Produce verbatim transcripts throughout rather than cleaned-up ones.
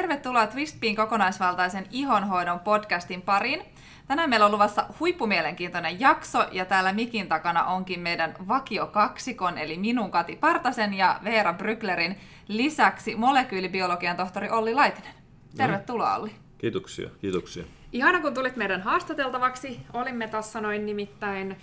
Tervetuloa Twistbean kokonaisvaltaisen ihonhoidon podcastin pariin. Tänään meillä on luvassa huippumielenkiintoinen jakso ja täällä mikin takana onkin meidän vakiokaksikon eli minun Kati Partasen ja Veera Bryklerin lisäksi molekyylibiologian tohtori Olli Laitinen. Tervetuloa Olli. Kiitoksia, kiitoksia. Ihana kun tulit meidän haastateltavaksi. Olimme tässä noin nimittäin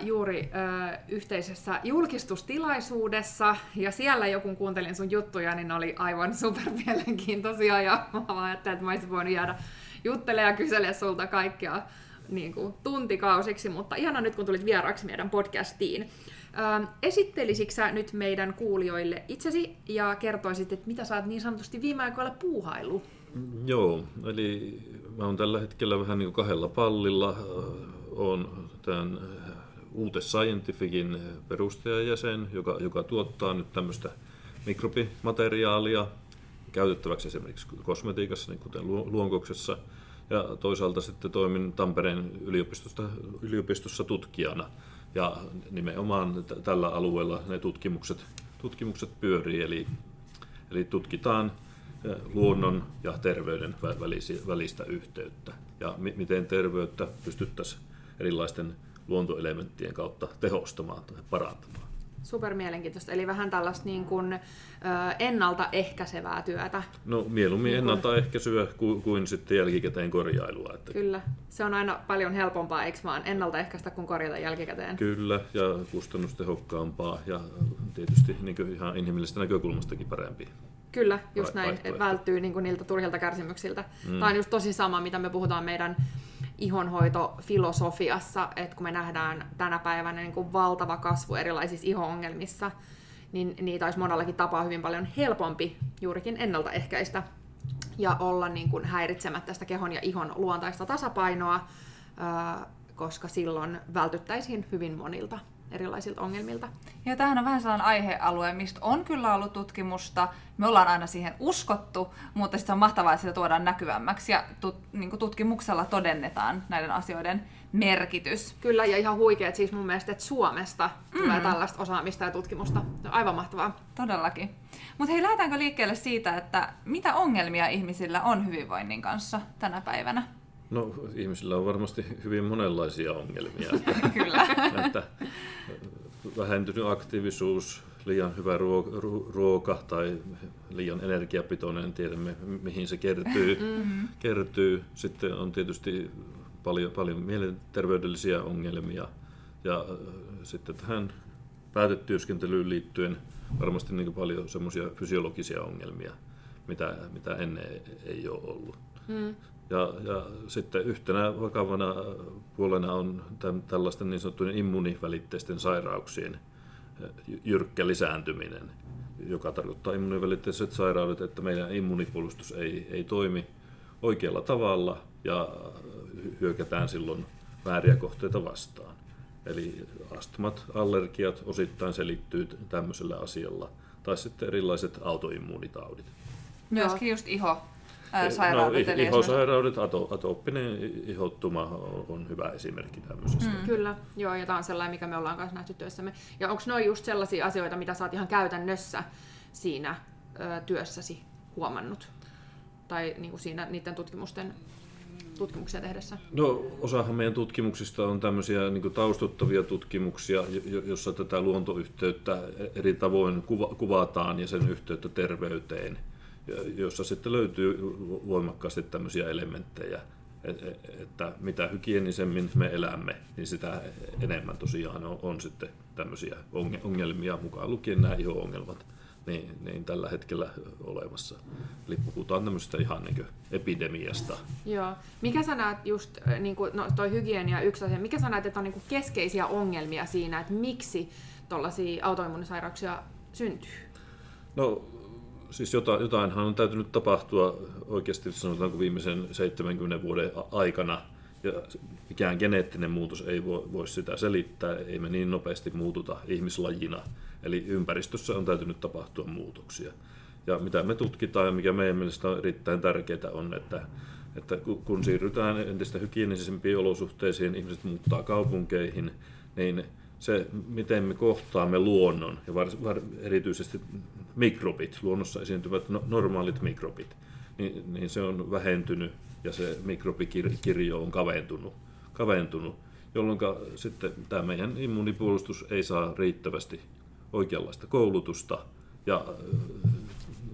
Uh, juuri uh, yhteisessä julkistustilaisuudessa, ja siellä joku kuuntelin sun juttuja, niin oli aivan supermielenkiintoisia, ja mä ajattelin, että mä olisin voinut jäädä juttelemaan ja kyselemään sulta kaikkea niin kuin tuntikausiksi, mutta ihana nyt, kun tulit vieraaksi meidän podcastiin. Uh, esittelisitkö sä nyt meidän kuulijoille itsesi, ja kertoisit, että mitä sä oot niin sanotusti viime aikoilla puuhailu? Mm, joo, eli mä oon tällä hetkellä vähän niin kuin kahdella pallilla. Olen tämän uute Scientifin perustajajäsen, joka, joka tuottaa nyt tämmöistä mikrobimateriaalia käytettäväksi esimerkiksi kosmetiikassa, niin kuten luonkoksessa. Ja toisaalta sitten toimin Tampereen yliopistosta, yliopistossa tutkijana. Ja nimenomaan t- tällä alueella ne tutkimukset, tutkimukset pyörii, eli, eli tutkitaan luonnon ja terveyden välistä yhteyttä ja mi- miten terveyttä pystyttäisiin erilaisten luontoelementtien kautta tehostamaan tai parantamaan. Super mielenkiintoista, eli vähän tällaista niin kuin ennaltaehkäisevää työtä. No mieluummin niin ennaltaehkäisyä kuin, kuin sitten jälkikäteen korjailua. Että kyllä, se on aina paljon helpompaa, eikö vaan ennaltaehkäistä kuin korjata jälkikäteen? Kyllä, ja kustannustehokkaampaa ja tietysti niin kuin ihan inhimillisestä näkökulmastakin parempi. Kyllä, just näin, että välttyy niin kuin niiltä turhilta kärsimyksiltä. Mm. Tämä on just tosi sama, mitä me puhutaan meidän ihonhoitofilosofiassa, että kun me nähdään tänä päivänä niin kuin valtava kasvu erilaisissa iho-ongelmissa, niin niitä olisi monellakin tapaa hyvin paljon helpompi juurikin ennaltaehkäistä ja olla niin kuin häiritsemättä sitä kehon ja ihon luontaista tasapainoa, koska silloin vältyttäisiin hyvin monilta erilaisilta ongelmilta. Ja tämähän on vähän sellainen aihealue, mistä on kyllä ollut tutkimusta. Me ollaan aina siihen uskottu, mutta sitten on mahtavaa, että sitä tuodaan näkyvämmäksi ja tut, niin tutkimuksella todennetaan näiden asioiden merkitys. Kyllä, ja ihan huikeet siis mun mielestä, että Suomesta mm. tulee tällaista osaamista ja tutkimusta. Aivan mahtavaa. Todellakin. Mutta hei, lähdetäänkö liikkeelle siitä, että mitä ongelmia ihmisillä on hyvinvoinnin kanssa tänä päivänä? No, ihmisillä on varmasti hyvin monenlaisia ongelmia. Kyllä. Että vähentynyt aktiivisuus, liian hyvä ruoka tai liian energiapitoinen, tiedämme mihin se kertyy. Mm-hmm. kertyy. Sitten on tietysti paljon, paljon mielenterveydellisiä ongelmia. Ja sitten tähän päätetyöskentelyyn liittyen varmasti niin paljon semmoisia fysiologisia ongelmia, mitä, mitä ennen ei ole ollut. Mm. Ja, ja sitten yhtenä vakavana puolena on tämän, tällaisten niin sanottujen immuunivälitteisten sairauksien jyrkkä lisääntyminen, joka tarkoittaa immuunivälitteiset sairaudet, että meidän immuunipuolustus ei, ei toimi oikealla tavalla ja hyökätään silloin vääriä kohteita vastaan. Eli astmat, allergiat osittain selittyy tämmöisellä asialla, tai sitten erilaiset autoimmuunitaudit. Myöskin just iho. Sairaudet, no, ihosairaudet, atooppinen ihottuma on hyvä esimerkki tämmöisestä. Mm. Kyllä, joo, ja tämä on sellainen, mikä me ollaan kanssa nähty työssämme. Ja onko ne just sellaisia asioita, mitä sä oot ihan käytännössä siinä ö, työssäsi huomannut? Tai niin kuin siinä niiden tutkimusten, tutkimuksia tehdessä? No, osahan meidän tutkimuksista on tämmöisiä niin kuin taustuttavia tutkimuksia, jossa tätä luontoyhteyttä eri tavoin kuva- kuvataan ja sen yhteyttä terveyteen, jossa sitten löytyy voimakkaasti tämmöisiä elementtejä, että mitä hygienisemmin me elämme, niin sitä enemmän tosiaan on, on sitten tämmöisiä ongelmia, mukaan lukien nämä iho-ongelmat, niin, niin tällä hetkellä olemassa. Eli puhutaan tämmöisestä ihan niin kuin epidemiasta. Joo. Mikä sä näet just, niin kuin, no toi hygienia yksi asia, mikä sä näet, että on niin kuin keskeisiä ongelmia siinä, että miksi tuollaisia autoimmuunisairauksia syntyy? No, siis jotainhan on täytynyt tapahtua oikeasti sanotaanko viimeisen seitsemänkymmenen vuoden aikana, ja mikään geneettinen muutos ei voi sitä selittää, ei me niin nopeasti muututa ihmislajina, eli ympäristössä on täytynyt tapahtua muutoksia. Ja mitä me tutkitaan ja mikä meidän mielestä on erittäin tärkeää on, että, että kun siirrytään entistä hygienisempiin olosuhteisiin, ihmiset muuttaa kaupunkeihin, niin se, miten me kohtaamme luonnon ja var, var, erityisesti mikrobit, luonnossa esiintyvät no, normaalit mikrobit, niin, niin se on vähentynyt ja se mikrobikirjo on kaventunut, kaventunut jolloin sitten tämä meidän immuunipuolustus ei saa riittävästi oikeanlaista koulutusta ja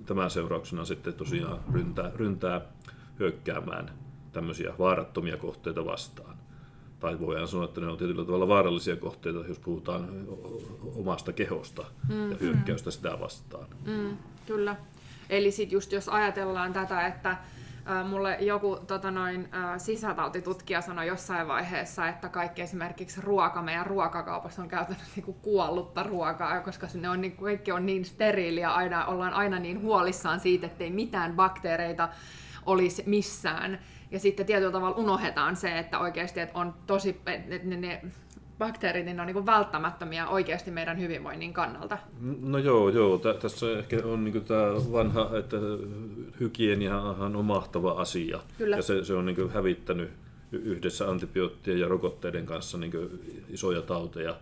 tämän seurauksena sitten tosiaan ryntää, ryntää hyökkäämään tämmöisiä vaarattomia kohteita vastaan. Tai voidaan sanoa, että ne on tietyllä tavalla vaarallisia kohteita, jos puhutaan omasta kehosta mm, ja hyökkäystä mm. sitä vastaan. Mm, kyllä. Eli sit just jos ajatellaan tätä, että äh, mulle joku tota noin, äh, sisätautitutkija sanoi jossain vaiheessa, että kaikki esimerkiksi ruoka meidän ruokakaupassa on käytännössä niinku kuollutta ruokaa, koska ne on, niinku, kaikki on niin steriiliä, aina, ollaan aina niin huolissaan siitä, ettei mitään bakteereita olisi missään. Ja sitten tietyllä tavalla unohdetaan se, että oikeasti että on tosi, että ne bakteerit ne on niin kuin välttämättömiä oikeasti meidän hyvinvoinnin kannalta. No joo, joo. Tässä ehkä on niin kuin tämä vanha, että hygieniahan on mahtava asia. Kyllä. Ja se, se on niin kuin hävittänyt yhdessä antibioottien ja rokotteiden kanssa niin kuin isoja tauteja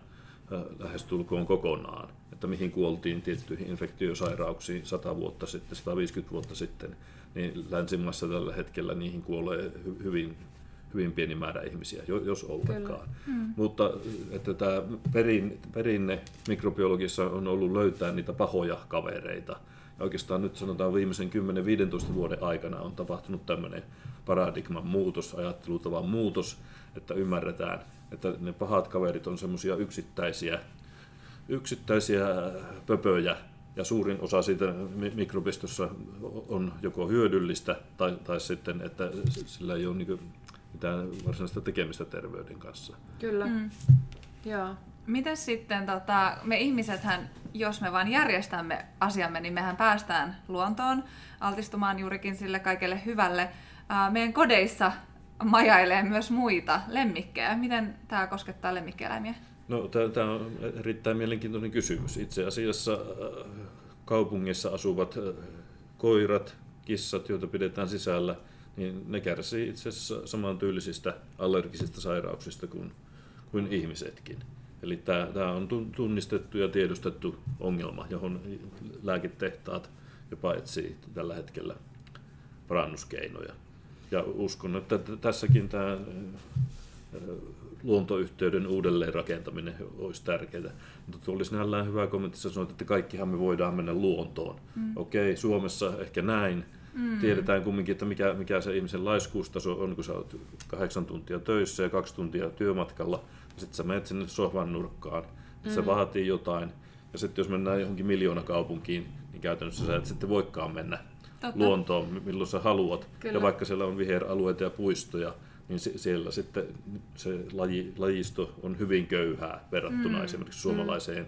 lähestulkoon kokonaan. Että mihin kuoltiin tiettyihin infektiosairauksiin sata vuotta sitten, sata viisikymmentä vuotta sitten, niin länsimaissa tällä hetkellä niihin kuolee hyvin, hyvin pieni määrä ihmisiä, jos ollenkaan. Mm. Mutta että tämä perin, perinne mikrobiologiassa on ollut löytää niitä pahoja kavereita. Ja oikeastaan nyt sanotaan viimeisen kymmenen viisitoista vuoden aikana on tapahtunut tämmöinen paradigman muutos, ajattelutavan muutos, että ymmärretään, että ne pahat kaverit on semmoisia yksittäisiä, yksittäisiä pöpöjä, ja suurin osa siitä mikrobistossa on joko hyödyllistä tai, tai sitten, että sillä ei ole niin mitään varsinaista tekemistä terveyden kanssa. Kyllä. Mm. Joo. Mites sitten, tota, me ihmisethän, jos me vaan järjestämme asiamme, niin mehän päästään luontoon altistumaan juurikin sille kaikelle hyvälle. Meidän kodeissa majailee myös muita lemmikkejä. Miten tämä koskettaa lemmikkieläimiä? No, tämä on erittäin mielenkiintoinen kysymys. Itse asiassa kaupungissa asuvat koirat, kissat, joita pidetään sisällä, niin ne kärsii itse asiassa samantyyllisistä allergisista sairauksista kuin, kuin ihmisetkin. Eli tämä, tämä on tunnistettu ja tiedostettu ongelma, johon lääketehtaat jopa etsii tällä hetkellä parannuskeinoja. Ja uskon, että tässäkin tämä luontoyhteyden uudelleenrakentaminen olisi tärkeää. Mutta olisi näillään hyvä kommentissa sanoa, että kaikkihan me voidaan mennä luontoon. Mm. Okei, Suomessa ehkä näin. Mm. Tiedetään kumminkin, että mikä, mikä se ihmisen laiskuustaso on, kun sä oot kahdeksan tuntia töissä ja kaksi tuntia työmatkalla. Sitten sä menet sinne sohvan nurkkaan, mm. se vaatii jotain. Ja sitten jos mennään johonkin miljoonakaupunkiin, niin käytännössä sä et sitten voikaan mennä Totta. luontoon, milloin sä haluat. Kyllä. Ja vaikka siellä on viheralueita ja puistoja, niin siellä sitten se laji, lajisto on hyvin köyhää verrattuna mm. esimerkiksi suomalaiseen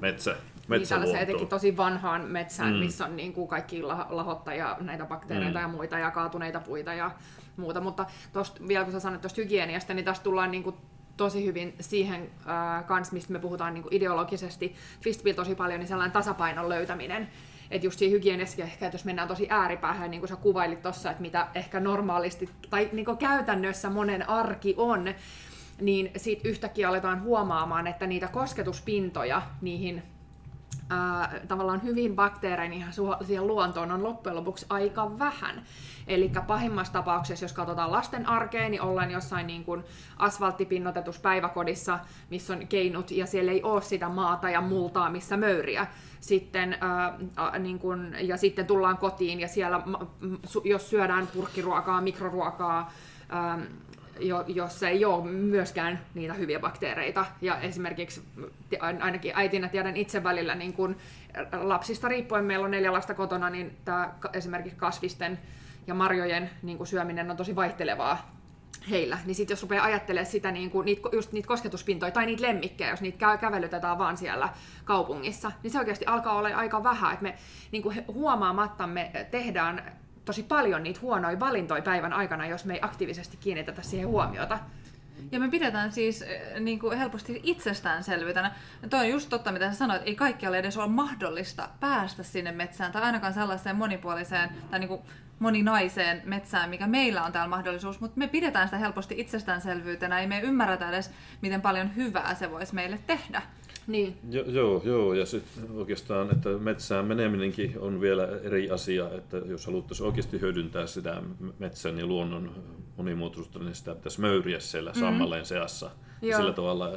metsä, metsäluontoon. Niin etenkin tosi vanhaan metsään, mm. missä on niin kuin kaikki lahotta ja näitä bakteereita mm. ja muita ja kaatuneita puita ja muuta. Mutta tosta, vielä kun sä sanoit tuosta hygieniasta, niin tässä tullaan niin kuin tosi hyvin siihen äh, kanssa, mistä me puhutaan niin kuin ideologisesti Fistbill tosi paljon, niin sellainen tasapainon löytäminen. Että just siinä hygieniassa ehkä, että jos mennään tosi ääripäähän, niin kuin sä kuvailit tuossa, että mitä ehkä normaalisti tai niin kuin käytännössä monen arki on, niin siitä yhtäkkiä aletaan huomaamaan, että niitä kosketuspintoja niihin ää, tavallaan hyviin bakteereihin siihen luontoon on loppujen lopuksi aika vähän. Eli pahimmassa tapauksessa, jos katsotaan lasten arkea, niin ollaan jossain niin kuin asfalttipinnotetussa päiväkodissa, missä on keinut ja siellä ei ole sitä maata ja multaa, missä möyriä. Sitten, äh, niin kun, ja sitten tullaan kotiin ja siellä, jos syödään purkkiruokaa, mikroruokaa, äh, jos ei ole myöskään niitä hyviä bakteereita. Ja esimerkiksi ainakin äitinä tiedän itse välillä, niin kun lapsista riippuen, meillä on neljä lasta kotona, niin tämä esimerkiksi kasvisten ja marjojen niin kun syöminen on tosi vaihtelevaa heillä, niin sitten jos rupeaa ajattelemaan sitä, niin kuin, niitä, just niitä kosketuspintoja tai niitä lemmikkejä, jos niitä kävelytetään vaan siellä kaupungissa, niin se oikeasti alkaa olla aika vähän, että me niin kuin huomaamattamme tehdään tosi paljon niitä huonoja valintoja päivän aikana, jos me ei aktiivisesti kiinnitetä siihen huomiota. Ja me pidetään siis niin kuin helposti itsestäänselvyytänä. Tuo on just totta, mitä sä sanoit, ei kaikkialle edes ole mahdollista päästä sinne metsään tai ainakaan sellaiseen monipuoliseen tai niin kuin moninaiseen metsään, mikä meillä on täällä mahdollisuus, mutta me pidetään sitä helposti itsestäänselvyytenä, ei me ymmärretä edes, miten paljon hyvää se voisi meille tehdä. Niin. Jo, joo, joo, ja sitten oikeastaan, että metsään meneminenkin on vielä eri asia, että jos haluttaisiin oikeasti hyödyntää sitä metsän ja luonnon monimuotoisuutta, niin sitä pitäisi möyriä siellä mm-hmm. sammaleen seassa. Sillä tavalla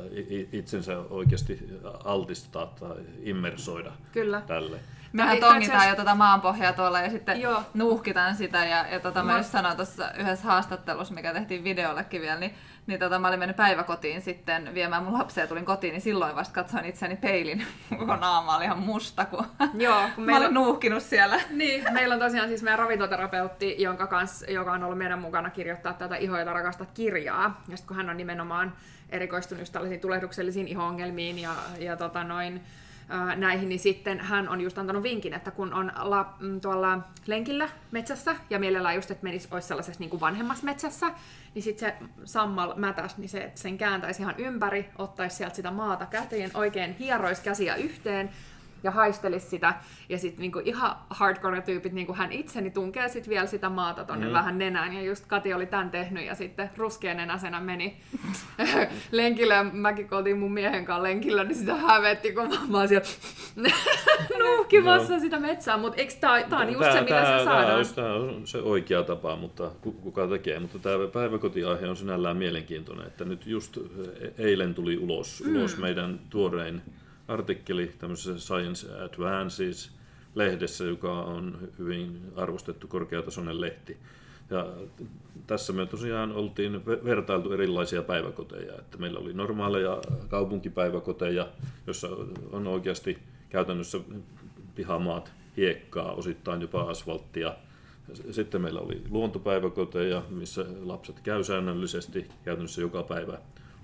itsensä oikeasti altistaa tai immersoida Kyllä. tälle. Mehän tongitaan jo tuota maanpohjaa tuolla ja sitten Joo. nuuhkitaan sitä. Ja, ja tuota, mä just sanoin tuossa yhdessä haastattelussa, mikä tehtiin videollekin vielä, niin, niin tuota, mä olin mennyt päiväkotiin sitten viemään mun lapsia ja tulin kotiin, niin silloin vasta katsoin itseäni peilin, kun naama oli ihan musta, kun, Joo, kun mä olin on... nuuhkinut siellä. Niin, meillä on tosiaan siis meidän ravintoterapeutti, jonka kanssa, joka on ollut meidän mukana kirjoittaa tätä Iho, jota rakastat -kirjaa. Ja sitten kun hän on nimenomaan erikoistunut just tällaisiin tulehduksellisiin iho-ongelmiin ja, ja tota noin, näihin, niin sitten hän on just antanut vinkin, että kun on la, tuolla lenkillä metsässä ja mielellään just, että menisi, olisi sellaisessa niin kuin vanhemmassa metsässä, niin sitten se sammal mätäs, niin se, sen kääntäisi ihan ympäri, ottaisi sieltä sitä maata käteen, oikein hieroisi käsiä yhteen ja haistelisi sitä. Ja sitten niin kuin ihan hardcore-tyypit, niin kuin hän itse, niin tunkee sitten vielä sitä maata tonne mm. vähän nenään. Ja just Kati oli tämän tehnyt ja sitten ruskean nenäsenä meni lenkillä. Ja mäkin kotiin mun miehen kanssa lenkillä, niin sitä hävetti, kun mä oon siellä nuuhkimassa sitä metsää. Mutta eikö tää on just se, mitä se saadaan? Tämä on se oikea tapa, mutta kuka tekee. Mutta tämä päiväkotiaihe on sinällään mielenkiintoinen. Että nyt just eilen tuli ulos, ulos mm. meidän tuorein artikkeli tämmöisessä Science Advances -lehdessä, joka on hyvin arvostettu korkeatasoinen lehti. Ja tässä me tosiaan oltiin vertailtu erilaisia päiväkoteja. Että meillä oli normaaleja kaupunkipäiväkoteja, jossa on oikeasti käytännössä pihamaat, hiekkaa, osittain jopa asfalttia. Sitten meillä oli luontopäiväkoteja, missä lapset käy säännöllisesti käytännössä joka päivä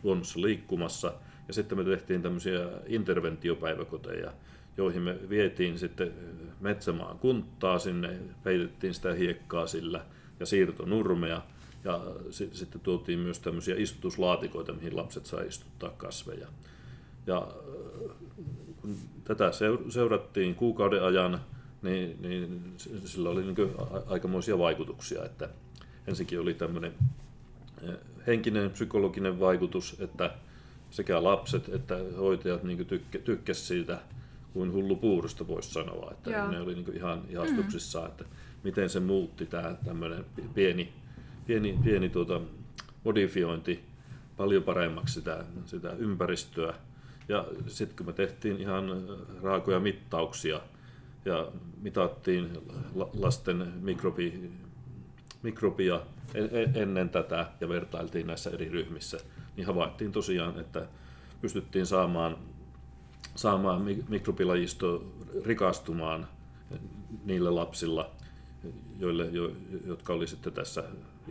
luonnossa liikkumassa. Ja sitten me tehtiin tämmöisiä interventiopäiväkoteja, joihin me vietiin sitten metsämaan kunttaa sinne, peitettiin sitä hiekkaa sillä ja siirtonurmea. Ja sit, sitten tuotiin myös tämmöisiä istutuslaatikoita, mihin lapset sai istuttaa kasveja. Ja kun tätä seurattiin kuukauden ajan, niin, niin sillä oli niin kuin aikamoisia vaikutuksia. Että ensinnäkin oli tämmöinen henkinen, psykologinen vaikutus, että sekä lapset että hoitajat niin tykkä, tykkäsivät siitä, kuin hullu puurusta voisi sanoa. Että Joo. ne oli niin ihan ihastuksissaan, mm. että miten se muutti tämä tämmöinen pieni, pieni, pieni tuota, modifiointi paljon paremmaksi sitä, sitä ympäristöä. Ja sitten kun me tehtiin ihan raakoja mittauksia ja mitattiin la, lasten mikrobi, mikrobia ennen tätä ja vertailtiin näissä eri ryhmissä, niin havaittiin tosiaan, että pystyttiin saamaan, saamaan mikrobilajisto rikastumaan niillä lapsilla, joille, jo, jotka oli sitten tässä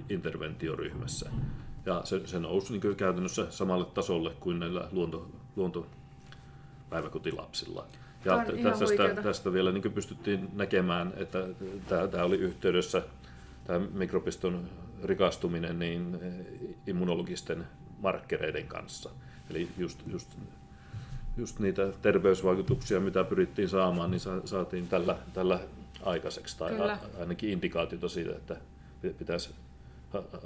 interventioryhmässä. Ja se, se nousi niin kuin käytännössä samalle tasolle kuin näillä luonto, luontopäiväkotilapsilla. Ja tästä, tästä vielä niin kuin pystyttiin näkemään, että tämä oli yhteydessä, tämä mikrobiston rikastuminen niin immunologisten markkereiden kanssa. Eli just, just, just niitä terveysvaikutuksia, mitä pyrittiin saamaan, niin sa- saatiin tällä, tällä aikaiseksi. Tai a- ainakin indikaatiota siitä, että pitäisi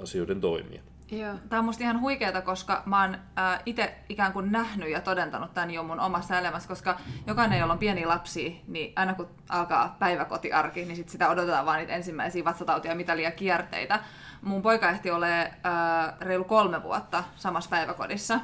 asioiden toimia. Joo. Tämä on musta ihan huikeeta, koska mä oon itse ikään kuin nähnyt ja todentanut tämän jo mun omassa elämässä, koska jokainen, jolla on pieniä lapsia, niin aina kun alkaa päiväkotiarki, niin sit sitä odotetaan vaan niitä ensimmäisiä vatsatautia, mitä liian kierteitä. Mun poika ehti olemaan reilu kolme vuotta samassa päiväkodissa.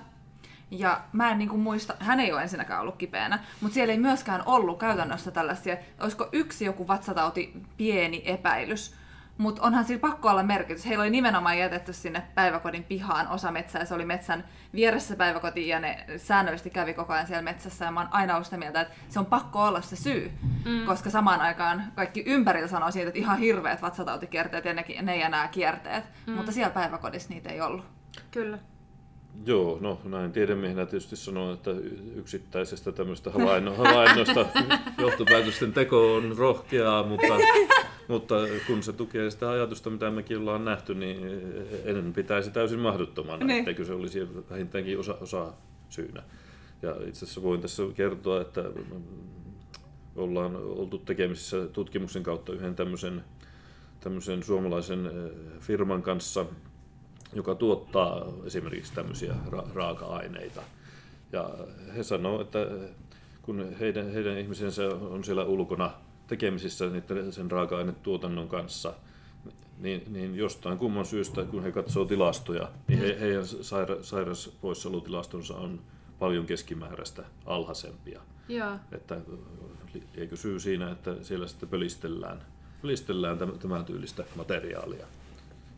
Ja mä en niinku muista, hän ei ole ensinnäkään ollut kipeänä, mutta siellä ei myöskään ollut käytännössä tällaisia, olisiko yksi joku vatsatauti pieni epäilys. Mutta onhan sillä pakko olla merkitys. Heillä oli nimenomaan jätetty sinne päiväkodin pihaan osa metsää. Se oli metsän vieressä päiväkoti ja ne säännöllisesti kävi koko ajan siellä metsässä. Ja mä oon aina ollut sitä mieltä, että se on pakko olla se syy. Mm. Koska samaan aikaan kaikki ympärillä sanoo siitä, että ihan hirveät vatsatautikierteet ja ne, ne ja nämä kierteet. Mm. Mutta siellä päiväkodissa niitä ei ollut. Kyllä. Joo, no näin tiedemiehenä tietysti sanon, että yksittäisestä tämmöistä havainnosta johtopäätösten teko on rohkeaa, mutta Mutta kun se tukee sitä ajatusta, mitä mekin ollaan nähty, niin en pitäisi täysin mahdottomana, ne. etteikö se olisi vähintäänkin osa, osa syynä. Ja itse asiassa voin tässä kertoa, että ollaan oltu tekemisissä tutkimuksen kautta yhden tämmöisen, tämmöisen suomalaisen firman kanssa, joka tuottaa esimerkiksi tämmöisiä ra- raaka-aineita. Ja he sanoo, että kun heidän, heidän ihmisensä on siellä ulkona tekemisissä sen raaka-ainetuotannon kanssa, niin, niin jostain kumman syystä, kun he katsoo tilastoja, niin he, heidän saira- sairauspoissaolutilastonsa on paljon keskimääräistä alhaisempia. Joo. Että eikö syy siinä, että siellä sitten pölistellään, pölistellään tämän tyylistä materiaalia.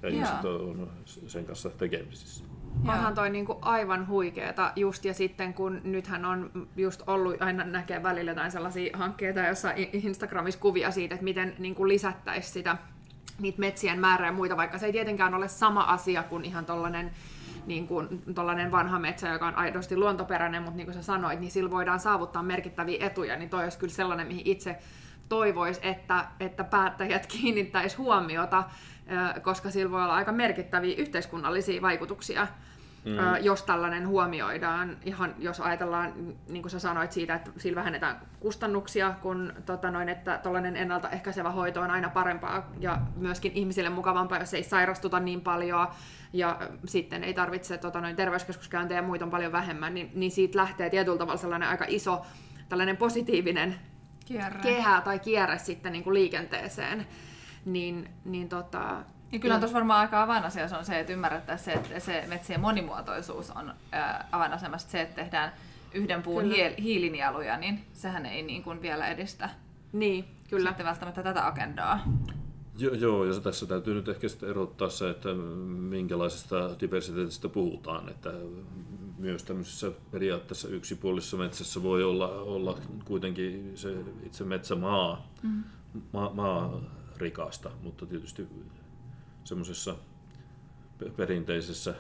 Ja ihmiset on sen kanssa tekemisissä. Onhan toi niinku aivan huikeeta just, ja sitten kun nythän on just ollut aina näkee välillä jotain sellaisia hankkeita, jossa Instagramissa kuvia siitä, että miten niinku lisättäisiin sitä niitä metsien määrää ja muita, vaikka se ei tietenkään ole sama asia kuin ihan tollainen niin kuin tollainen vanha metsä, joka on aidosti luontoperäinen, mutta niin kuin sä sanoit, niin sillä voidaan saavuttaa merkittäviä etuja, niin toi olisi kyllä sellainen, mihin itse toivois, että, että päättäjät kiinnittäisi huomiota, koska sillä voi olla aika merkittäviä yhteiskunnallisia vaikutuksia, mm. jos tällainen huomioidaan. Ihan jos ajatellaan, niin kuin sä sanoit siitä, että sillä vähennetään kustannuksia, kun tota noin, että tollainen ennaltaehkäisevä hoito on aina parempaa ja myöskin ihmisille mukavampaa, jos ei sairastuta niin paljon ja sitten ei tarvitse tota noin, terveyskeskuskäyntejä ja muita on paljon vähemmän, niin, niin siitä lähtee tietyllä tavalla sellainen aika iso tällainen positiivinen Kierre. kehä tai kierre sitten niin kuin liikenteeseen. Niin, niin tota... ja kyllä tuossa varmaan aika avainasia on se, että ymmärrettäisiin se, että se metsien monimuotoisuus on ää, avainasemassa. Se, että tehdään yhden puun hiil- hiilinieluja, niin sehän ei niin kuin vielä edistä niin, kyllä. sitten välttämättä tätä agendaa. Jo, joo, ja tässä täytyy nyt ehkä erottaa se, että minkälaisesta diversiteetistä puhutaan. Että myös tämmöisessä periaatteessa yksipuolisessa metsässä voi olla, olla kuitenkin se itse metsämaa, mm-hmm. ma, maa rikasta, mutta tietysti semmoisessa perinteisessä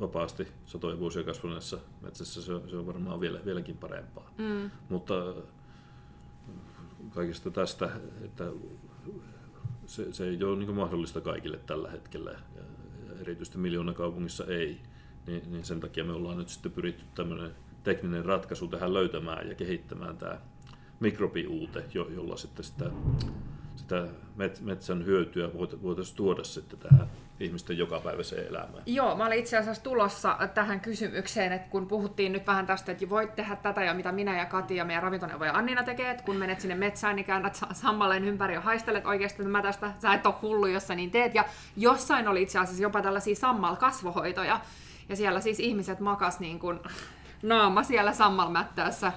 vapaasti satoja vuosia kasvaneessa metsässä se on, se on varmaan vielä, vieläkin parempaa. Mm. Mutta kaikesta tästä, että se, se ei ole niin kuin mahdollista kaikille tällä hetkellä, ja erityisesti miljoonakaupungissa ei, niin, niin sen takia me ollaan nyt sitten pyritty tämmöinen tekninen ratkaisu tähän löytämään ja kehittämään tämä mikrobiuute, jo, jolla sitten sitä sitä metsän hyötyä voitaisiin tuoda sitten tähän ihmisten jokapäiväiseen elämään. Joo, mä olin itse asiassa tulossa tähän kysymykseen, että kun puhuttiin nyt vähän tästä, että voit tehdä tätä ja mitä minä ja Kati ja meidän ravintoneuvoja ja Annina tekee, että kun menet sinne metsään, niin käännät sammalleen ympäri ja haistelet oikeasti, että mä tästä, sä et ole hullu, jos sä niin teet. Ja jossain oli itse asiassa jopa tällaisia sammalkasvohoitoja, ja siellä siis ihmiset makas niin kuin naama siellä sammalmättäessä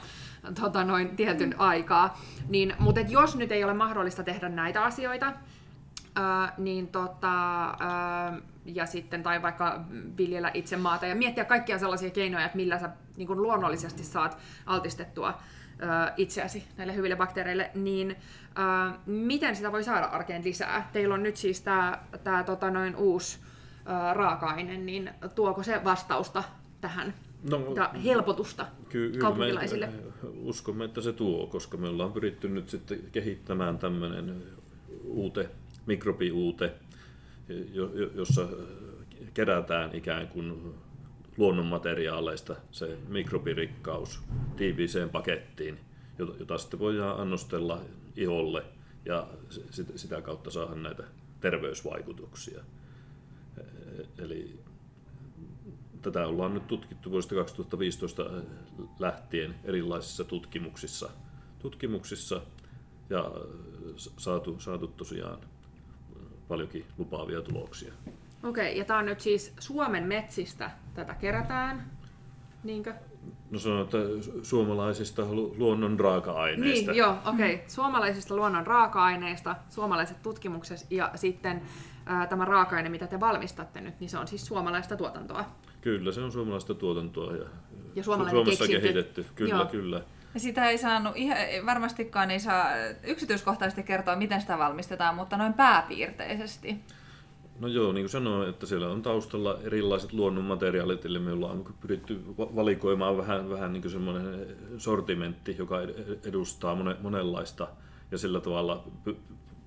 Tota noin, tietyn mm. aikaa. Niin, mutta et jos nyt ei ole mahdollista tehdä näitä asioita, ää, niin tota, ää, ja sitten, tai vaikka viljellä itse maata ja miettiä kaikkia sellaisia keinoja, että millä sä niin kun luonnollisesti saat altistettua ää, itseäsi näille hyville bakteereille, niin ää, miten sitä voi saada arkeen lisää? Teillä on nyt siis tämä tota noin uusi ää, raaka-aine, niin tuoko se vastausta tähän? No, ja helpotusta kyllä, kaupunkilaisille. Uskomme, että se tuo, koska me ollaan pyritty nyt sitten kehittämään tämmöinen uute, mikrobiuute, jossa kerätään ikään kuin luonnonmateriaaleista se mikrobirikkaus tiiviiseen pakettiin, jota sitten voidaan annostella iholle ja sitä kautta saada näitä terveysvaikutuksia. Eli tätä ollaan nyt tutkittu vuodesta kaksituhattaviisitoista lähtien erilaisissa tutkimuksissa, tutkimuksissa ja saatu, saatu tosiaan paljonkin lupaavia tuloksia. Okei, ja tämä on nyt siis Suomen metsistä tätä kerätään, niinkö? No sanon, että suomalaisista luonnon raaka-aineista. Niin, joo, okei. Suomalaisista luonnon raaka-aineista, suomalaiset tutkimukset ja sitten ää, tämä raaka-aine, mitä te valmistatte nyt, niin se on siis suomalaista tuotantoa. Kyllä, se on suomalaista tuotantoa ja, ja Suomessa kehitetty. Kyllä, joo. Kyllä. Ja sitä ei saanut, varmastikaan ei saa yksityiskohtaisesti kertoa, miten sitä valmistetaan, mutta noin pääpiirteisesti. No joo, niin kuin sanoin, että siellä on taustalla erilaiset luonnonmateriaalit, eli me ollaan pyritty valikoimaan vähän, vähän niin kuin semmoinen sortimentti, joka edustaa monenlaista, ja sillä tavalla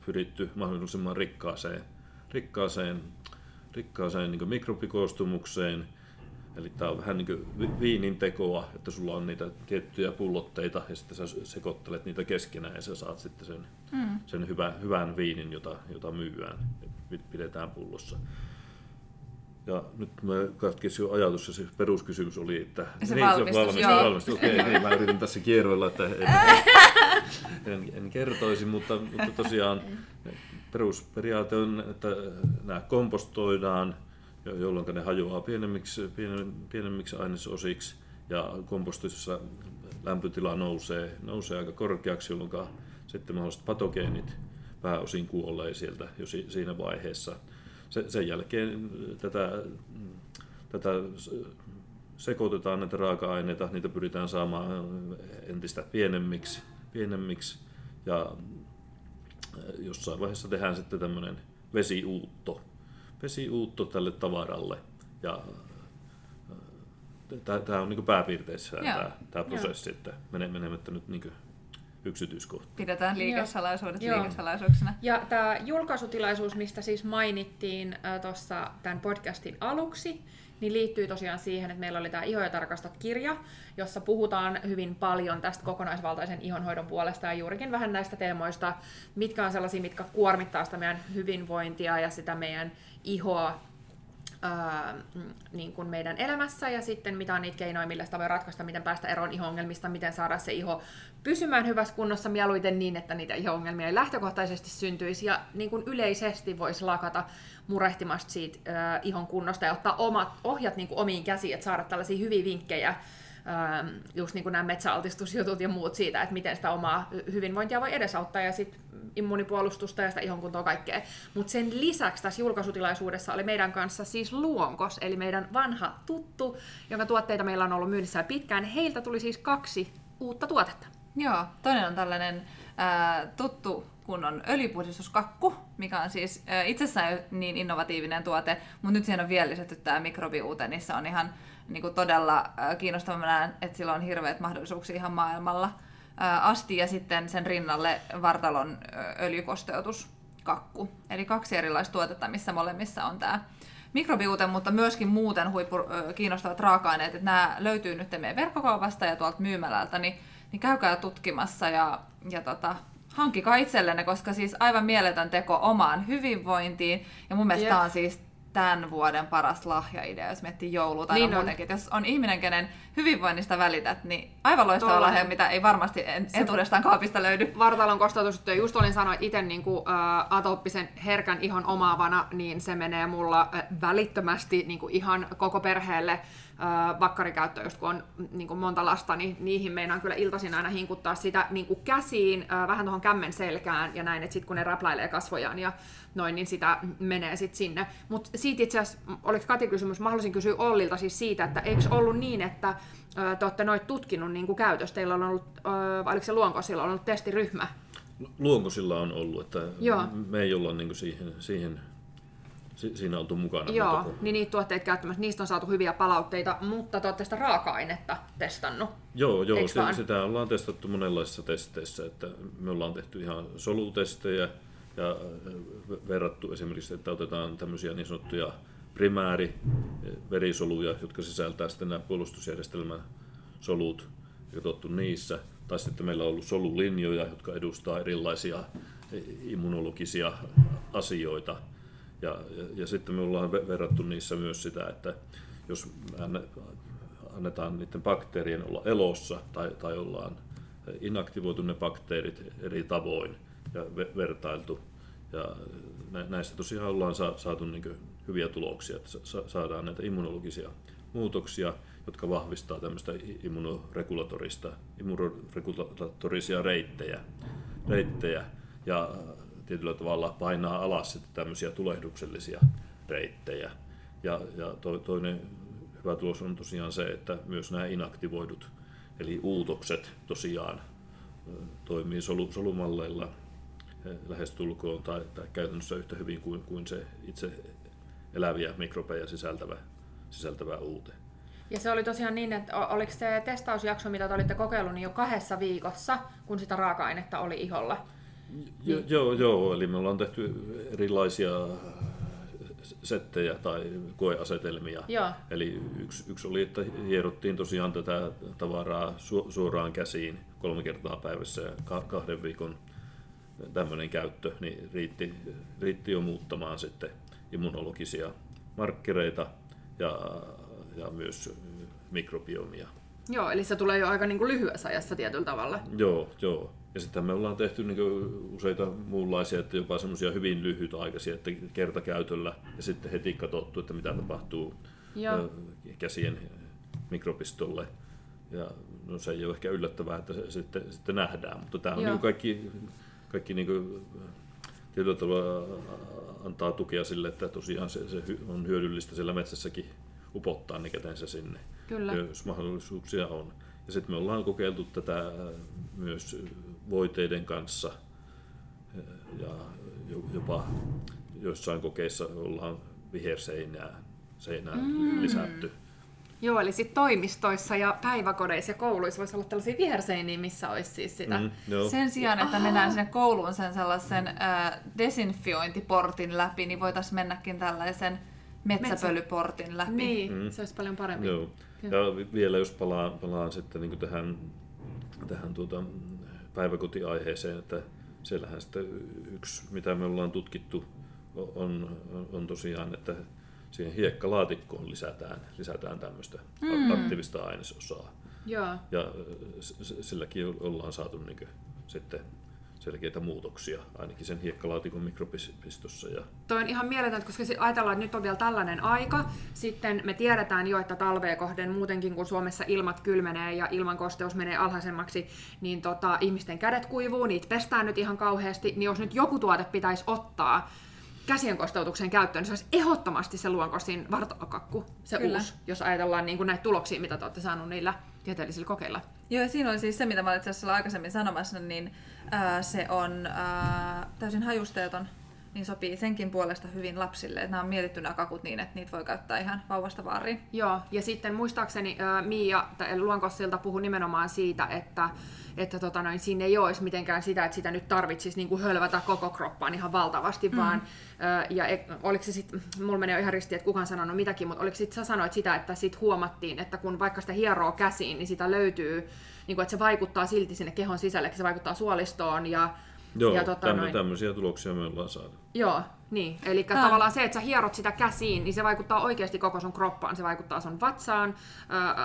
pyritty mahdollisimman rikkaaseen, rikkaaseen, rikkaaseen niin kuin mikrobikoostumukseen. Eli tämä on vähän niin kuin viinin tekoa, että sulla on niitä tiettyjä pullotteita ja sitten sä sekoittelet niitä keskenään ja sä saat sitten sen, mm. sen hyvän, hyvän viinin, jota, jota myydään ja pidetään pullossa. Ja nyt mä katkesi jo ajatus ja se peruskysymys oli, että... Se niin, valmistus, se valmistus, joo. Valmistus. Okei, niin, mä yritin tässä kierroilla, että en, en, en kertoisi, mutta, mutta tosiaan perusperiaate on, että nämä kompostoidaan, jolloin ne hajoaa pienemmiksi, pienemmiksi ainesosiksi, ja kompostissa lämpötila nousee, nousee aika korkeaksi, jolloin sitten mahdolliset patogeenit pääosin kuolee sieltä jo siinä vaiheessa. Sen jälkeen tätä, tätä sekoitetaan näitä raaka-aineita, niitä pyritään saamaan entistä pienemmiksi, pienemmiksi ja jossain vaiheessa tehdään sitten tämmöinen vesiuutto. Vesiuutto tälle tavaralle, ja tämä on niin pääpiirteissään tämä prosessi, että menemättä nyt niin yksityiskohtiin. Pidetään liikesalaisuudet Joo. liikesalaisuuksena. Ja tämä julkaisutilaisuus, mistä siis mainittiin tuossa tämän podcastin aluksi, niin liittyy tosiaan siihen, että meillä oli tämä Iho ja tarkastat -kirja, jossa puhutaan hyvin paljon tästä kokonaisvaltaisen ihonhoidon puolesta ja juurikin vähän näistä teemoista, mitkä on sellaisia, mitkä kuormittaa sitä meidän hyvinvointia ja sitä meidän ihoa ää, niin kuin meidän elämässä, ja sitten mitä on niitä keinoja, millä sitä voi ratkaista, miten päästä eroon iho-ongelmista, miten saada se iho pysymään hyvässä kunnossa mieluiten niin, että niitä iho-ongelmia ei lähtökohtaisesti syntyisi, ja niin kuin yleisesti voisi lakata murehtimasta siitä äh, ihon kunnosta ja ottaa omat ohjat niin kuin omiin käsiin, että saada tällaisia hyviä vinkkejä, äh, just niin kuin nämä metsäaltistusjutut ja muut siitä, että miten sitä omaa hyvinvointia voi edesauttaa ja sitten immunipuolustusta ja sitä ihon kuntoa kaikkea. Mutta sen lisäksi tässä julkaisutilaisuudessa oli meidän kanssa siis Luonkos, eli meidän vanha tuttu, jonka tuotteita meillä on ollut myynnissä pitkään. Heiltä tuli siis kaksi uutta tuotetta. Joo, toinen on tällainen ää, tuttu kunnon öljypuhdistuskakku, mikä on siis ää, itsessään niin innovatiivinen tuote, mutta nyt siihen on vielä lisätty tämä mikrobiuuteenissa. On ihan niin kuin todella ää, kiinnostava, näen, että sillä on hirveät mahdollisuuksia ihan maailmalla ää, asti, ja sitten sen rinnalle vartalon ää, öljykosteutuskakku. Eli kaksi erilaista tuotetta, missä molemmissa on tämä mikrobiuute, mutta myöskin muuten huippu ää, kiinnostavat raaka-aineet, että nämä löytyy nyt meidän verkkokaupasta ja tuolta myymälältä, niin niin käykää tutkimassa ja, ja tota, hankkikaa itsellenne, koska siis aivan mieletön teko omaan hyvinvointiin. Ja mun mielestä yeah. on siis tämän vuoden paras lahjaidea, jos miettii joulua tai niin muutenkin. Et jos on ihminen, kenen hyvinvoinnista välität, niin aivan loistava lahja, mitä ei varmasti etuudestaan kaapista löydy. Vartalon kosteutusyhtiö, just olin sanoa itse niin kuin ä, atooppisen herkän ihon omaavana, niin se menee mulla ä, välittömästi niin kuin ihan koko perheelle. Vakkarikäyttö, just kun on niin kuin monta lasta, niin niihin meinaan kyllä iltaisin aina hinkuttaa sitä niin kuin käsiin, vähän tuohon kämmen selkään ja näin, että sitten kun ne räpläilee kasvojaan ja noin, niin sitä menee sitten sinne. Mutta siitä itse asiassa, oliko Kati kysymys, mä haluaisin kysyä Ollilta siis siitä, että eikö ollut niin, että te olette noita tutkinut niin kuin käytöstä, teillä on ollut, vai oliko se Luonkosilla on ollut testiryhmä? Luonkosilla on ollut, että Joo. me ei olla niin kuin siihen... siihen... Siinä oltu mukana. Joo, kun... niin niitä tuotteita käyttämässä, niistä on saatu hyviä palautteita, mutta te olette sitä raaka-ainetta testannut. Joo, joo sitä, sitä ollaan testattu monenlaisissa testeissä. Että me ollaan tehty ihan solutestejä ja verrattu esimerkiksi, että otetaan tämmöisiä niin sanottuja primääriverisoluja, jotka sisältää sitten nämä puolustusjärjestelmän solut, katsottu niissä. Tai sitten meillä on ollut solulinjoja, jotka edustaa erilaisia immunologisia asioita. Ja, ja, ja sitten me ollaan verrattu niissä myös sitä, että jos annetaan niiden bakteerien olla elossa tai, tai ollaan inaktivoitu ne bakteerit eri tavoin ja vertailtu. Ja näistä tosiaan ollaan saatu niin kuin hyviä tuloksia, että saadaan näitä immunologisia muutoksia, jotka vahvistaa tämmöistä immunoregulatorista, immunoregulatorisia reittejä, reittejä. Ja tietyllä tavalla painaa alas sitten tämmöisiä tulehduksellisia reittejä. Ja, ja to, toinen hyvä tulos on tosiaan se, että myös nämä inaktivoidut, eli uutokset tosiaan toimii solu, solumalleilla lähestulkoon tai, tai käytännössä yhtä hyvin kuin, kuin se itse eläviä mikrobeja sisältävä, sisältävä uute. Ja se oli tosiaan niin, että oliko se testausjakso, mitä te olitte kokeillut, niin jo kahdessa viikossa, kun sitä raaka-ainetta oli iholla? Jo, joo, joo, eli me ollaan tehty erilaisia settejä tai koeasetelmia. Joo. Eli yksi, yksi oli, että hierottiin tosiaan tätä tavaraa su, suoraan käsiin kolme kertaa päivässä ja kahden viikon tämmöinen käyttö niin riitti, riitti jo muuttamaan sitten immunologisia markkereita ja, ja myös mikrobiomia. Joo, eli se tulee jo aika niin kuin lyhyessä ajassa tietyllä tavalla. Joo, joo. Ja sitten me ollaan tehty niin kuin useita muunlaisia, että jopa semmoisia hyvin lyhytaikaisia, että kertakäytöllä ja sitten heti katsottu, että mitä tapahtuu joo. käsien mikrobistolle. Ja no se ei ole ehkä yllättävää, että se sitten, sitten nähdään, mutta tämä on niin kuin kaikki, kaikki niin kuin tietyllä tavalla antaa tukea sille, että tosiaan se, se on hyödyllistä siellä metsässäkin upottaa ne kätensä sinne, kyllä. jos mahdollisuuksia on. Ja sitten me ollaan kokeiltu tätä myös voiteiden kanssa ja jopa joissain kokeissa ollaan viherseinää seinää mm. lisätty. Joo, eli sitten toimistoissa ja päiväkodeissa ja kouluissa voisi olla tällaisia viherseiniä, missä olisi siis sitä. Mm, sen sijaan, että mennään sinne kouluun sen sellaisen ä, desinfiointiportin läpi, niin voitaisiin mennäkin tällaisen metsäpölyportin läpi. Niin, mm. se olisi paljon parempi. Joo. Ja vielä jos palaan, palaan sitten niin kuin tähän, tähän tuota päiväkotiaiheeseen, että siellähän sitten yksi, mitä me ollaan tutkittu, on, on tosiaan, että siihen hiekkalaatikkoon lisätään, lisätään tämmöistä mm. aktiivista ainesosaa. Joo. Ja silläkin ollaan saatu niin kuin sitten selkeitä muutoksia, ainakin sen hiekkalaatikon mikrobistossa. Ja toi on ihan mieletöntä, koska ajatellaan, että nyt on vielä tällainen aika. Sitten me tiedetään jo, että talvea kohden muutenkin, kun Suomessa ilmat kylmenee ja ilman kosteus menee alhaisemmaksi, niin tota, ihmisten kädet kuivuu, niitä pestään nyt ihan kauheasti, niin jos nyt joku tuote pitäisi ottaa käsien kosteutuksen käyttöön, niin se olisi ehdottomasti se luonkosin vartalokakku, se kyllä. uusi, jos ajatellaan niin kuin näitä tuloksia, mitä te olette saaneet niillä tieteellisillä kokeilla. Joo, ja siinä oli siis se, mitä mä olin itse asiassa aikaisemmin sanomassa, niin ää, se on ää, täysin hajusteeton, niin sopii senkin puolesta hyvin lapsille. Että nämä on mietitty nämä kakut niin, että niitä voi käyttää ihan vauvasta vaariin. Joo, ja sitten muistaakseni ää, Miia Luonkossilta puhui nimenomaan siitä, että, että tota noin, siinä ei olisi mitenkään sitä, että sitä nyt tarvitsisi niin kuin hölvätä koko kroppaan ihan valtavasti, mm. vaan ää, ja oliko se sitten, mulla menee ihan ristiin, että kukaan sanonut mitäkin, mutta oliko sitten sä sanoit sitä, että sitten huomattiin, että kun vaikka sitä hieroo käsiin, niin sitä löytyy, niin kuin, että se vaikuttaa silti sinne kehon sisälle, se vaikuttaa suolistoon ja joo, tota tämmöisiä tuloksia me ollaan saatu. Joo, niin. Eli Tää. tavallaan se, että sä hierot sitä käsiin, niin se vaikuttaa oikeasti koko sun kroppaan. Se vaikuttaa sun vatsaan,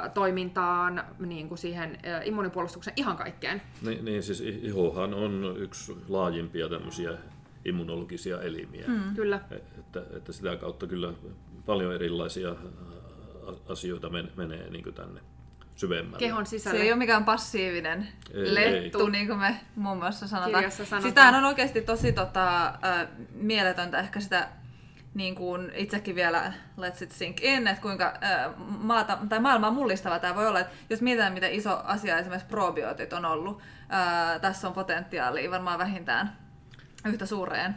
ä, toimintaan, niin kuin siihen ä, immunipuolustukseen, ihan kaikkeen. Niin, niin, siis ihohan on yksi laajimpia tämmöisiä immunologisia elimiä. Mm. Kyllä. Että, että sitä kautta kyllä paljon erilaisia asioita menee niin kuin tänne. Kehon sisällä. Se ei ole mikään passiivinen ei, lettu, ei. Niin kuin me muun muassa sanotaan. Sitähän on oikeasti tosi tota, äh, mieletöntä ehkä sitä, niin kuin itsekin vielä let's it sink in, että kuinka äh, maata, tai maailmaa mullistava tämä voi olla. Että jos mietitään, miten iso asia esimerkiksi probiootit on ollut, äh, tässä on potentiaalia varmaan vähintään yhtä suureen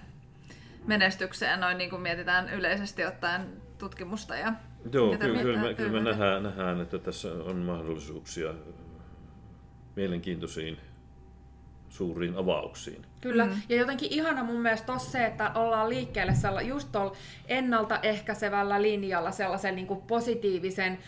menestykseen, noin niin kuin mietitään yleisesti ottaen tutkimusta ja joo, kyllä, kyllä me, kyllä me nähdään, nähdään, että tässä on mahdollisuuksia mielenkiintoisiin suuriin avauksiin. Kyllä, mm. ja jotenkin ihana mun mielestä on se, että ollaan liikkeelle just tuolla ennaltaehkäisevällä linjalla sellaisen niin kuin positiivisen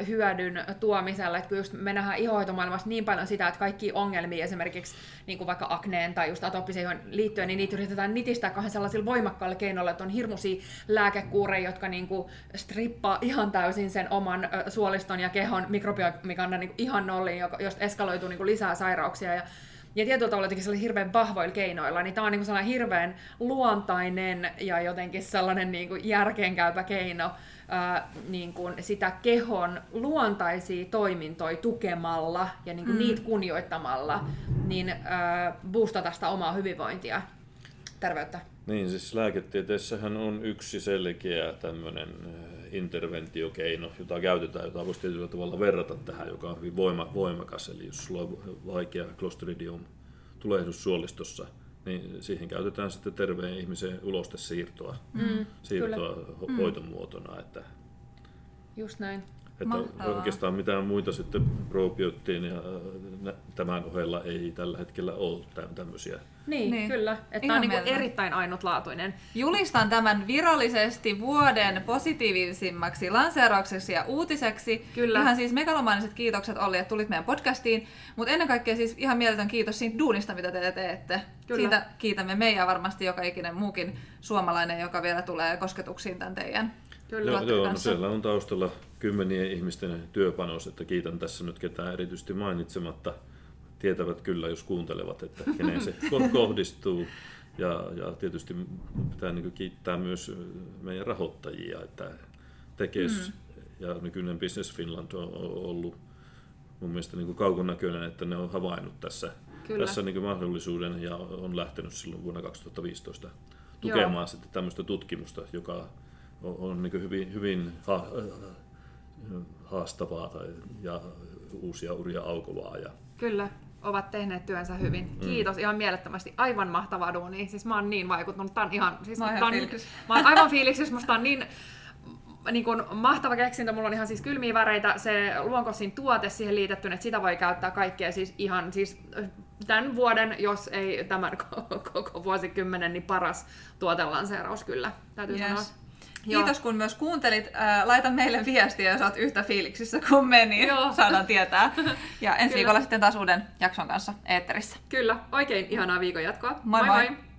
ö, hyödyn tuomisella, että kun just me nähdään ihohoitomaailmassa niin paljon sitä, että kaikki ongelmia esimerkiksi niin kuin vaikka akneen tai just atopiseen ihon liittyen, niin niitä yritetään nitistää kahden sellaisilla voimakkailla keinoilla, että on hirmuisia lääkekuureja, jotka niin kuin strippaa ihan täysin sen oman ö, suoliston ja kehon mikrobiomikanna niin kuin ihan nolliin, josta eskaloituu niin kuin lisää sairauksia ja ja tietyllä tavalla jotenkin sellainen hirveän vahvoilla keinoilla, niin tämä on niin kuin sellainen hirveän luontainen ja jotenkin sellainen niin kuin järkeenkäypä keino ää, niin kuin sitä kehon luontaisia toimintoja tukemalla ja niin kuin mm. niitä kunnioittamalla, niin ää, boostata sitä omaa hyvinvointia, terveyttä. Niin, siis lääketieteessähän on yksi selkeä tämmöinen interventiokeino, jota käytetään, jota voisi tietyllä tavalla verrata tähän, joka on hyvin voima, voimakas. Eli jos sulla on vaikea Clostridium-tulehdus suolistossa, niin siihen käytetään sitten terveen ihmisen ulostesiirtoa mm, siirtoa ho- hoitomuotona. Että just näin. Että mahtavaa. Oikeastaan mitään muita sitten probioottiin ja tämän ohella ei tällä hetkellä ole tämmöisiä. Niin, niin, kyllä. Että tämä on niin erittäin ainutlaatuinen. Julistan tämän virallisesti vuoden positiivisimmaksi lanseeraukseksi ja uutiseksi. Kyllä. Ihan siis megalomaaniset kiitokset, Olli, että tulit meidän podcastiin. Mutta ennen kaikkea siis ihan mieletön kiitos siitä duunista, mitä te teette. Kyllä. Siitä kiitämme meidän varmasti joka ikinen muukin suomalainen, joka vielä tulee kosketuksiin tämän teidän. Kyllä, joo, no siellä on taustalla kymmenien ihmisten työpanos, että kiitän tässä nyt ketään erityisesti mainitsematta. Tietävät kyllä, jos kuuntelevat, että keneen se kohdistuu. Ja, ja tietysti pitää niin kuin kiittää myös meidän rahoittajia, että Tekes mm. ja nykyinen Business Finland on ollut mun mielestä niin kuin kaukonäköinen, että ne on havainnut tässä, tässä niin kuin mahdollisuuden ja on lähtenyt silloin vuonna kaksituhattaviisitoista tukemaan joo. sitten tämmöistä tutkimusta, joka on niin hyvin, hyvin ha- haastavaa ja uusia uria aukovaa. Ja... Kyllä, ovat tehneet työnsä hyvin. Kiitos mm. ihan mielettömästi. Aivan mahtavaa duunia. Siis mä oon niin vaikuttunut. Tän ihan, siis mä, ihan tän, mä oon aivan fiiliksissä. Musta on niin... Niin kun mahtava keksintö, mulla on ihan siis kylmiä väreitä, se luonkosin tuote siihen liitettynä, että sitä voi käyttää kaikkea siis ihan siis tämän vuoden, jos ei tämän koko vuosikymmenen, niin paras tuotelanseeraus kyllä, täytyy yes. sanoa. Kiitos joo. kun myös kuuntelit. Laita meille viestiä, jos olet yhtä fiiliksissä kuin me, niin joo. saadaan tietää. Ja ensi kyllä. viikolla sitten taas uuden jakson kanssa eetterissä. Kyllä, oikein ihanaa viikon jatkoa. Moi moi! moi. moi.